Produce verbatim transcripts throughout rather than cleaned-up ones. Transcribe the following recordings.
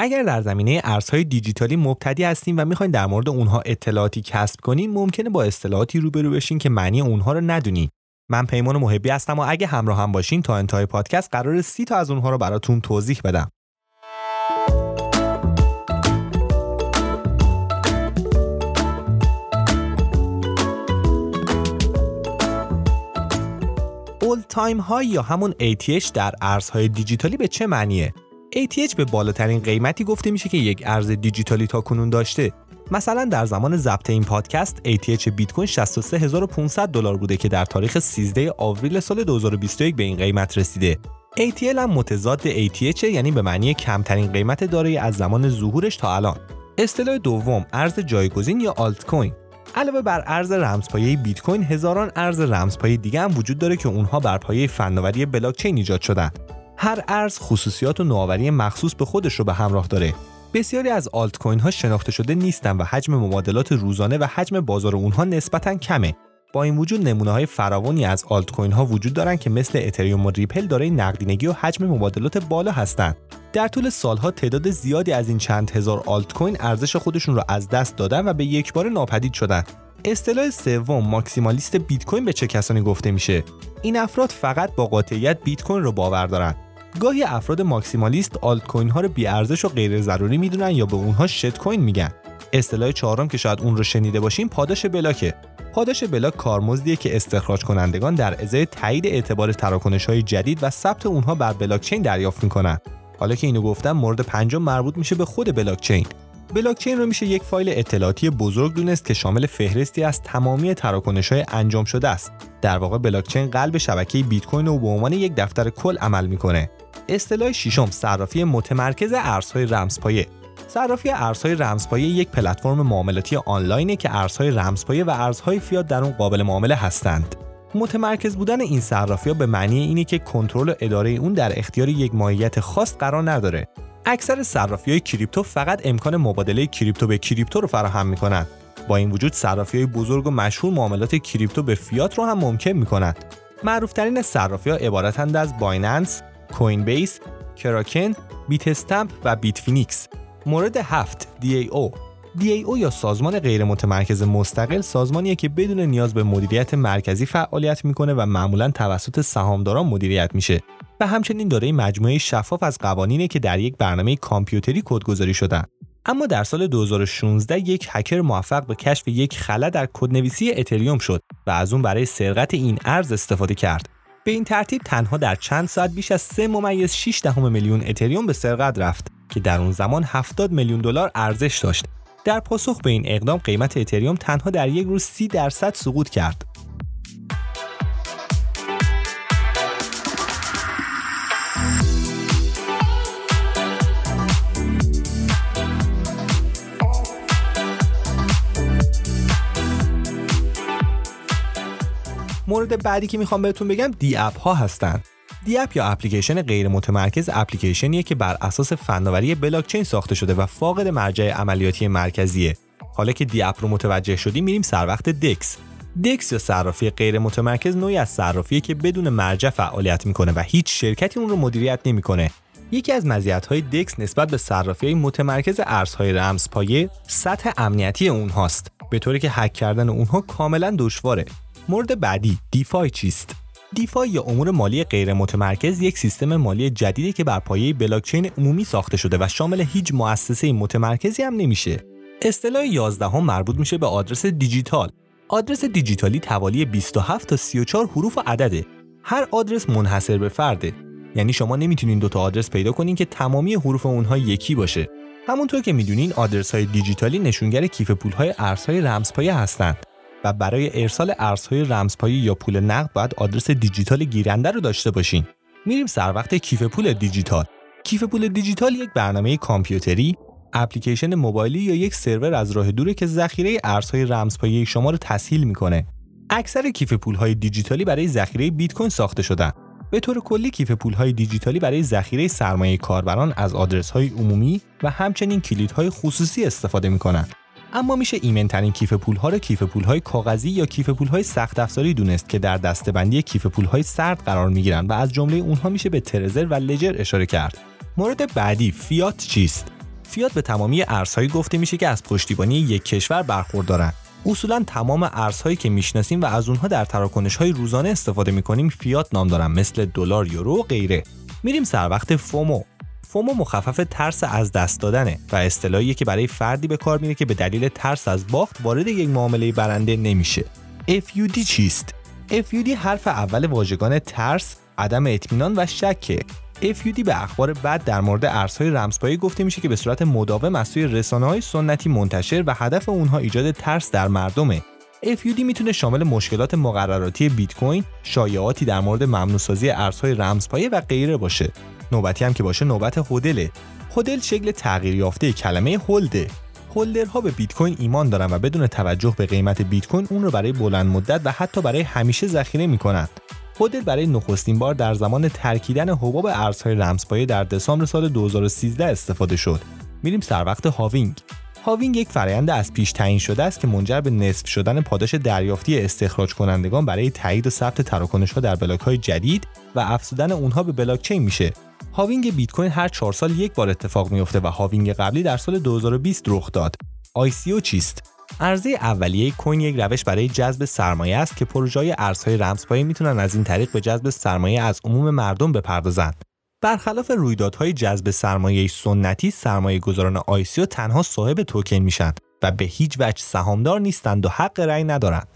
اگر در زمینه ارزهای دیجیتالی مبتدی هستین و میخواین در مورد اونها اطلاعاتی کسب کنین، ممکنه با اصطلاحاتی روبرو بشین که معنی اونها رو ندونین. من پیمان محبی هستم و اگه همراه هم باشین تا انتهای پادکست قراره سی تا از اونها رو براتون توضیح بدم. اول تایم های یا همون ای تی اچ در ارزهای دیجیتالی به چه معنیه؟ ای تی اچ به بالاترین قیمتی گفته میشه که یک ارز دیجیتالی تاکنون داشته. مثلا در زمان ضبط این پادکست ای تی اچ بیت کوین شصت و سه هزار و پانصد دلار بوده که در تاریخ سیزده آوریل سال دو هزار و بیست و یک به این قیمت رسیده. ای تی ال هم متضاد ای تی اچ، یعنی به معنی کمترین قیمت دارایی از زمان ظهورش تا الان. اصطلاح دوم، ارز جایگزین یا آلت کوین. علاوه بر ارز رمزپایه بیت کوین، هزاران ارز رمزپایه دیگه هم وجود داره که اونها بر پایه فناوری بلاکچین ایجاد شدن. هر ارز خصوصیات و نوآوری مخصوص به خودش رو به همراه داره. بسیاری از آلت کوین ها شناخته شده نیستن و حجم مبادلات روزانه و حجم بازار اونها نسبتاً کمه. با این وجود نمونه های فراوانی از آلت کوین ها وجود دارن که مثل اتریوم و ریپل دارای نقدینگی و حجم مبادلات بالا هستند. در طول سالها تعداد زیادی از این چند هزار آلت کوین ارزش خودشون رو از دست دادن و به یک بار ناپدید شدن. اصطلاح سوم، ماکسیمالیست بیت کوین، به چه کسانی گفته میشه؟ این افراد فقط با قاطعیت بیت کوین رو باور دارن. گاهی افراد ماکسیمالیست آلت کوین ها رو بی ارزش و غیر ضروری میدونن یا به اونها شت کوین میگن. اصطلاح چهارم که شاید اون رو شنیده باشین، پاداش بلاکه. پاداش بلاک کارمزدیه که استخراج کنندگان در ازای تایید اعتبار تراکنش های جدید و ثبت اونها بر بلاکچین دریافت میکنن. حالا که اینو گفتم، مورد پنجم مربوط میشه به خود بلاکچین. بلاکچین رو میشه یک فایل اطلاعاتی بزرگ دونست که شامل فهرستی از تمامی تراکنش‌های انجام شده است. در واقع بلاکچین قلب شبکه بیت کوین رو به عنوان یک دفتر کل عمل میکنه. اصطلاح ششم، صرافی متمرکز ارزهای رمزپایه. صرافی ارزهای رمزپایه یک پلتفرم معاملاتی آنلاینه که ارزهای رمزپایه و ارزهای فیات در اون قابل معامله هستند. متمرکز بودن این صرافی‌ها به معنی اینه که کنترل و اداره اون در اختیار یک ماهیت خاص قرار نداره. اکثر صرافی‌های کریپتو فقط امکان مبادله کریپتو به کریپتو رو فراهم می‌کنند. با این وجود صرافی‌های بزرگ و مشهور معاملات کریپتو به فیات رو هم ممکن می‌کنند. معروف‌ترین صرافی‌ها عبارتند از بایننس، کوین بیس، کراکن، بیت استمپ و بیت فینیکس. مورد هفت، دی ای او. دی ای او یا سازمان غیر متمرکز مستقل، سازمانیه که بدون نیاز به مدیریت مرکزی فعالیت میکنه و معمولاً توسط سهامداران مدیریت میشه و همچنین دارای مجموعه شفاف از قوانینه که در یک برنامه کامپیوتری کدگذاری شدن. اما در سال دو هزار و شانزده یک هکر موفق به کشف یک خلا در کدنویسی اتریوم شد و از اون برای سرقت این ارز استفاده کرد. به این ترتیب تنها در چند ساعت بیش از سه ممیز شش دهم میلیون اتریوم به سرقت رفت که در اون زمان هفتاد میلیون دلار ارزش داشت. در پاسخ به این اقدام قیمت اتریوم تنها در یک روز سی درصد سقوط کرد. مورد بعدی که میخوام بهتون بگم دی اپ ها هستن. دی اپ یا اپلیکیشن غیر متمرکز، اپلیکیشنیه که بر اساس فناوری بلاکچین ساخته شده و فاقد مرجع عملیاتی مرکزیه. حالا که دی اپ رو متوجه شدیم، میریم سر وقت دکس. دکس یا صرافی غیر متمرکز نوعی از صرافیه که بدون مرجع فعالیت میکنه و هیچ شرکتی اون رو مدیریت نمیکنه. یکی از مزیت‌های دکس نسبت به صرافی‌های متمرکز ارزهای رمزپایه، سطح امنیتی اونهاست، به طوری که هک کردن اونها کاملا دشواره. مورد بعدی دیفای چیست؟ دیفای یا امور مالی غیر متمرکز یک سیستم مالی جدیدی که بر پایه بلاکچین عمومی ساخته شده و شامل هیچ مؤسسه متمرکزی هم نمیشه. اصطلاح یازده هم مربوط میشه به آدرس دیجیتال. آدرس دیجیتالی توالی بیست و هفت تا سی و چهار حروف و عدده. هر آدرس منحصر به فرده. یعنی شما نمیتونین دوتا آدرس پیدا کنین که تمامی حروف اونها یکی باشه. همونطور که میدونین آدرس‌های دیجیتالی نشونگر کیف پول‌های ارزهای رمزپایه هستند. و برای ارسال ارزهای رمزپایه یا پول نقد باید آدرس دیجیتال گیرنده رو داشته باشین. میریم سر وقت کیف پول دیجیتال. کیف پول دیجیتال یک برنامه کامپیوتری، اپلیکیشن موبایلی یا یک سرور از راه دوره که ذخیره ارزهای رمزپایه شما رو تسهیل میکنه. اکثر کیف پول‌های دیجیتالی برای ذخیره بیت کوین ساخته شدن. به طور کلی کیف پول‌های دیجیتالی برای ذخیره سرمایه کاربران از آدرس‌های عمومی و همچنین کلیدهای خصوصی استفاده میکنن. اما میشه ایمن‌ترین کیف پول‌ها رو کیف پول‌های کاغذی یا کیف پول‌های سخت افزاری دونست که در دسته‌بندی کیف پول‌های سرد قرار می‌گیرن و از جمله اونها میشه به ترزر و لجر اشاره کرد. مورد بعدی فیات چیست؟ فیات به تمامی ارزهایی گفته میشه که از پشتیبانی یک کشور برخوردارن. اصولا تمام ارزهایی که میشناسیم و از اونها در تراکنش‌های روزانه استفاده می‌کنیم فیات نام دارن، مثل دلار، یورو و غیره. میریم سر وقت فومو. فومو مخفف ترس از دست دادنه و اصطلاحیه که برای فردی به کار میره که به دلیل ترس از باخت وارد یک معامله برنده نمیشه. اف یو دی چیست؟ اف یو دی حرف اول واژگان ترس، عدم اطمینان و شکه. اف یو دی به اخبار بد در مورد ارزهای رمزپایه گفته میشه که به صورت مداوم از سوی رسانه‌های سنتی منتشر و هدف اونها ایجاد ترس در مردمه. اف یو دی میتونه شامل مشکلات مقرراتی بیت کوین، شایعاتی در مورد ممنوع‌سازی ارزهای رمزپایه و غیره باشه. نوبتی هم که باشه نوبت هدله. هدل شکل تغییر یافته کلمه هولده. هولدرها به بیت کوین ایمان دارن و بدون توجه به قیمت بیت کوین اون رو برای بلند مدت و حتی برای همیشه ذخیره میکنند. هدل برای نخستین بار در زمان ترکیدن حباب ارزهای رمزپایه در دسامبر سال دو هزار و سیزده استفاده شد. میریم سر وقت هاوینگ. هاوینگ یک فرآیند از پیش تعیین شده است که منجر به نصف شدن پاداش دریافتی استخراج کنندگان برای تایید و ثبت تراکنش‌ها در بلاک‌های جدید و افزودن اونها به بلاکچین میشه. هاوینگ بیت کوین هر چهار سال یک بار اتفاق میفته و هاوینگ قبلی در سال دو هزار و بیست رخ داد. آی سی او چیست؟ عرضه اولیه کوین یک روش برای جذب سرمایه است که پروژه‌های ارزهای رمزپایه میتونن از این طریق به جذب سرمایه از عموم مردم بپردازند. برخلاف رویدادهای جذب سرمایه سنتی، سرمایه‌گذاران آی سی او تنها صاحب توکن میشن و به هیچ وجه سهامدار نیستند و حق رأی ندارند.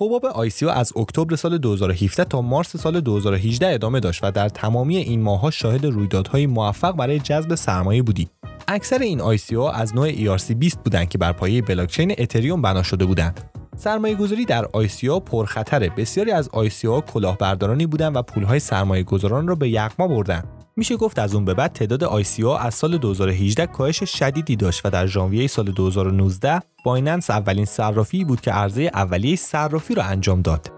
حباب آی سی او از اکتبر سال دو هزار و هفده تا مارس سال دو هزار و هجده ادامه داشت و در تمامی این ماه‌ها شاهد رویدادهای موفق برای جذب سرمایه بودیم. اکثر این آی سی او از نوع ای آر سی بیست بودند که بر پایه بلاکچین اتریوم بنا شده بودند. سرمایه‌گذاری در آی سی او پرخطره. بسیاری از آی سی او کلاهبردارانی بودند و پولهای سرمایه‌گذاران را به یغما بردند. میشه گفت از اون به بعد تعداد آی سی او از سال دو هزار و هجده کاهش شدیدی داشت و در ژانویه سال دو هزار و نوزده بایننس اولین صرافی بود که عرضه اولیه صرافی را انجام داد.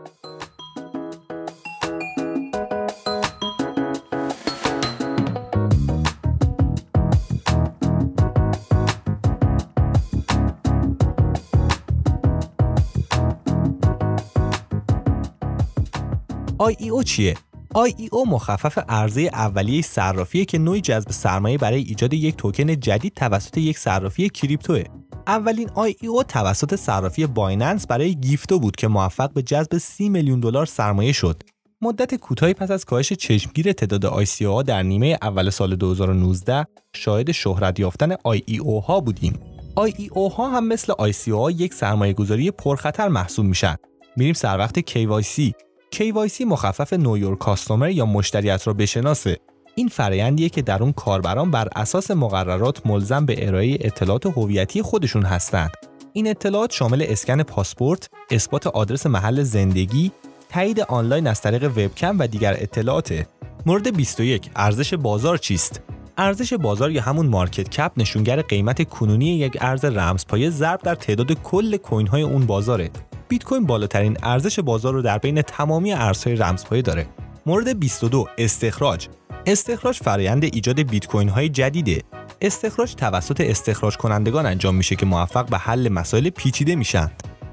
آی ای او چیه؟ آی ای او مخفف عرضه اولیه صرافیه که نوعی جذب سرمایه برای ایجاد یک توکن جدید توسط یک صرافی کریپتوئه. اولین آی ای او توسط صرافی بایننس برای گیفتو بود که موفق به جذب سی میلیون دلار سرمایه شد. مدت کوتاهی پس از کاهش چشمگیر تعداد آی سی او ها در نیمه اول سال دو هزار و نوزده شاهد شهرت یافتن آی ای او ها بودیم. آی ای او ها هم مثل آی سی او ها یک سرمایه‌گذاری پرخطر محسوب میشن. میریم سر وقت کی وای سی. کی وای سی مخفف نویور کاستومر یا مشتریت را بشناسه. این فرآیندیه که در اون کاربران بر اساس مقررات ملزم به ارائه اطلاعات هویتی خودشون هستند. این اطلاعات شامل اسکن پاسپورت، اثبات آدرس محل زندگی، تایید آنلاین از طریق وبکم و دیگر اطلاعاته. مورد بیست و یک، ارزش بازار چیست؟ ارزش بازار یا همون مارکت کپ نشونگر قیمت کنونی یک ارز رمزپایه ضرب در تعداد کل کوین‌های اون بازاره. بیت کوین بالاترین ارزش بازار رو در بین تمامی ارزهای رمزپایه داره. مورد بیست و دو، استخراج. استخراج فرآیند ایجاد بیت کوین های جدیده. استخراج توسط استخراج کنندگان انجام میشه که موفق به حل مسائل پیچیده میشن.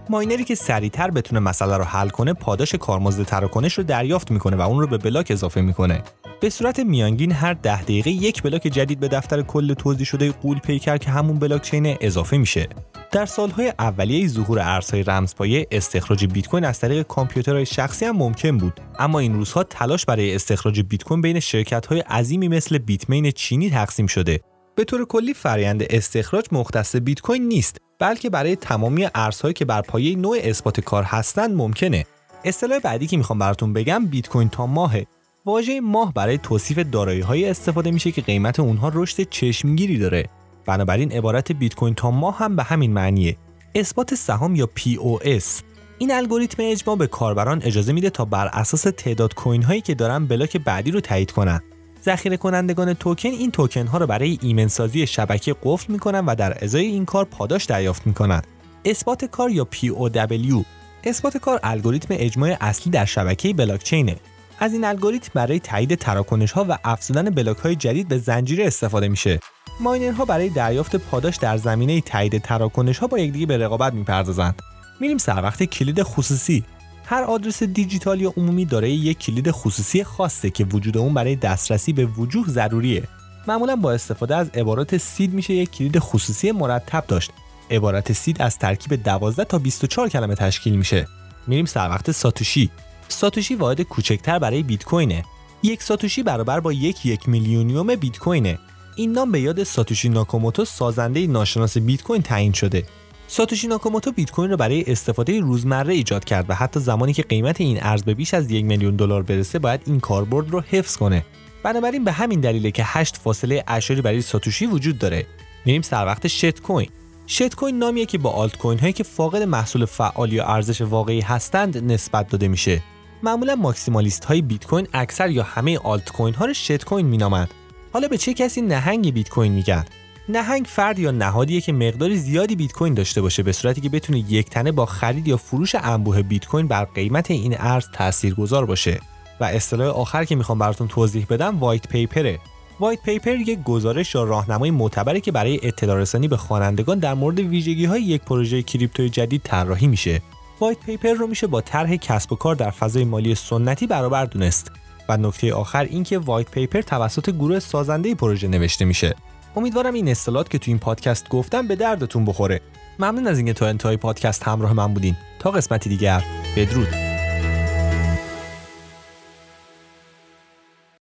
ماینری که سریعتر بتونه مسئله رو حل کنه، پاداش کارمزد تراکنش رو دریافت میکنه و اون رو به بلاک اضافه میکنه. به صورت میانگین هر ده دقیقه یک بلاک جدید به دفتر کل توزیع شده غول پیکر که همون بلاکچین اضافه میشه. در سالهای اولیه ظهور ارزهای رمزپایه، استخراج بیت کوین از طریق کامپیوترهای شخصی هم ممکن بود، اما این روزها تلاش برای استخراج بیت کوین بین شرکت‌های عظیمی مثل بیتمین چینی تقسیم شده. به طور کلی فرآیند استخراج مختص بیت کوین نیست، بلکه برای تمامی ارزهایی که بر پایه نوع اثبات کار هستند ممکنه. اصطلاح بعدی که میخوام براتون بگم، بیت کوین تا ماهه. واژه ماه برای توصیف دارایی‌هایی استفاده میشه که قیمت اونها رشد چشمگیری داره. بنابراین عبارت بیت کوین تا ماه هم به همین معنیه. اثبات سهام یا پی او اس. این الگوریتم اجماع به کاربران اجازه میده تا بر اساس تعداد کوین هایی که دارن بلاک بعدی رو تایید کنن. ذخیره کنندگان توکن این توکن ها رو برای ایمن سازی شبکه قفل میکنن و در ازای این کار پاداش دریافت میکنن. اثبات کار یا پی او دبلیو. اثبات کار الگوریتم اجماع اصلی در شبکه بلاکچینه. از این الگوریتم برای تایید تراکنش ها و افزودن بلاک های جدید به زنجیره استفاده میشه. ماینرها برای دریافت پاداش در زمینه تایید تراکنش‌ها با یکدیگه به رقابت می‌پردازند. میریم سر وقت کلید خصوصی. هر آدرس دیجیتال یا عمومی دارای یک کلید خصوصی خاصه که وجود اون برای دسترسی به وجوه ضروریه. معمولا با استفاده از عبارات سید میشه یک کلید خصوصی مرتب داشت. عبارت سید از ترکیب دوازده تا بیست و چهار کلمه تشکیل میشه. میریم سر وقت ساتوشی. ساتوشی واحد کوچکتر برای بیت کوینه. یک ساتوشی برابر با یک یک میلیونیوم بیت کوینه. این نام به یاد ساتوشی ناکاموتو، سازنده ناشناس بیت کوین تعیین شده. ساتوشی ناکاموتو بیت کوین رو برای استفاده روزمره ایجاد کرد و حتی زمانی که قیمت این ارز به بیش از یک میلیون دلار برسه باید این کاربرد رو حفظ کنه. بنابراین به همین دلیله که هشت فاصله اشاری برای ساتوشی وجود داره. میریم سر وقت شیت کوین. شیت کوین نامیه که با آلت کوین هایی که فاقد محصول فعال یا ارزش واقعی هستند نسبت داده میشه. معمولا ماکسیمالیست های بیت کوین اکثر یا همه آلت کوین ها رو شیت کوین مینامند. حالا به چه کسی نهنگ بیت کوین میگن؟ نهنگ فرد یا نهادیه که مقدار زیادی بیت کوین داشته باشه به صورتی که بتونه یک تنه با خرید یا فروش انبوه بیت کوین بر قیمت این ارز تاثیرگذار باشه. و اصطلاح آخر که میخوام براتون توضیح بدم وایت پیپره. وایت پیپر یک گزارش یا راهنمای معتبره که برای اطلاع رسانی به خوانندگان در مورد ویژگی‌های یک پروژه کریپتوی جدید طراحی میشه. وایت پیپر رو میشه با طرح کسب و کار در فضای مالی سنتی برابر دونست. و نکته آخر این که وایت پیپر توسط گروه سازنده پروژه نوشته میشه. امیدوارم این اصطلاحات که تو این پادکست گفتم به دردتون بخوره. ممنون از اینکه تا انتهای پادکست همراه من بودین. تا قسمتی دیگر، بدرود.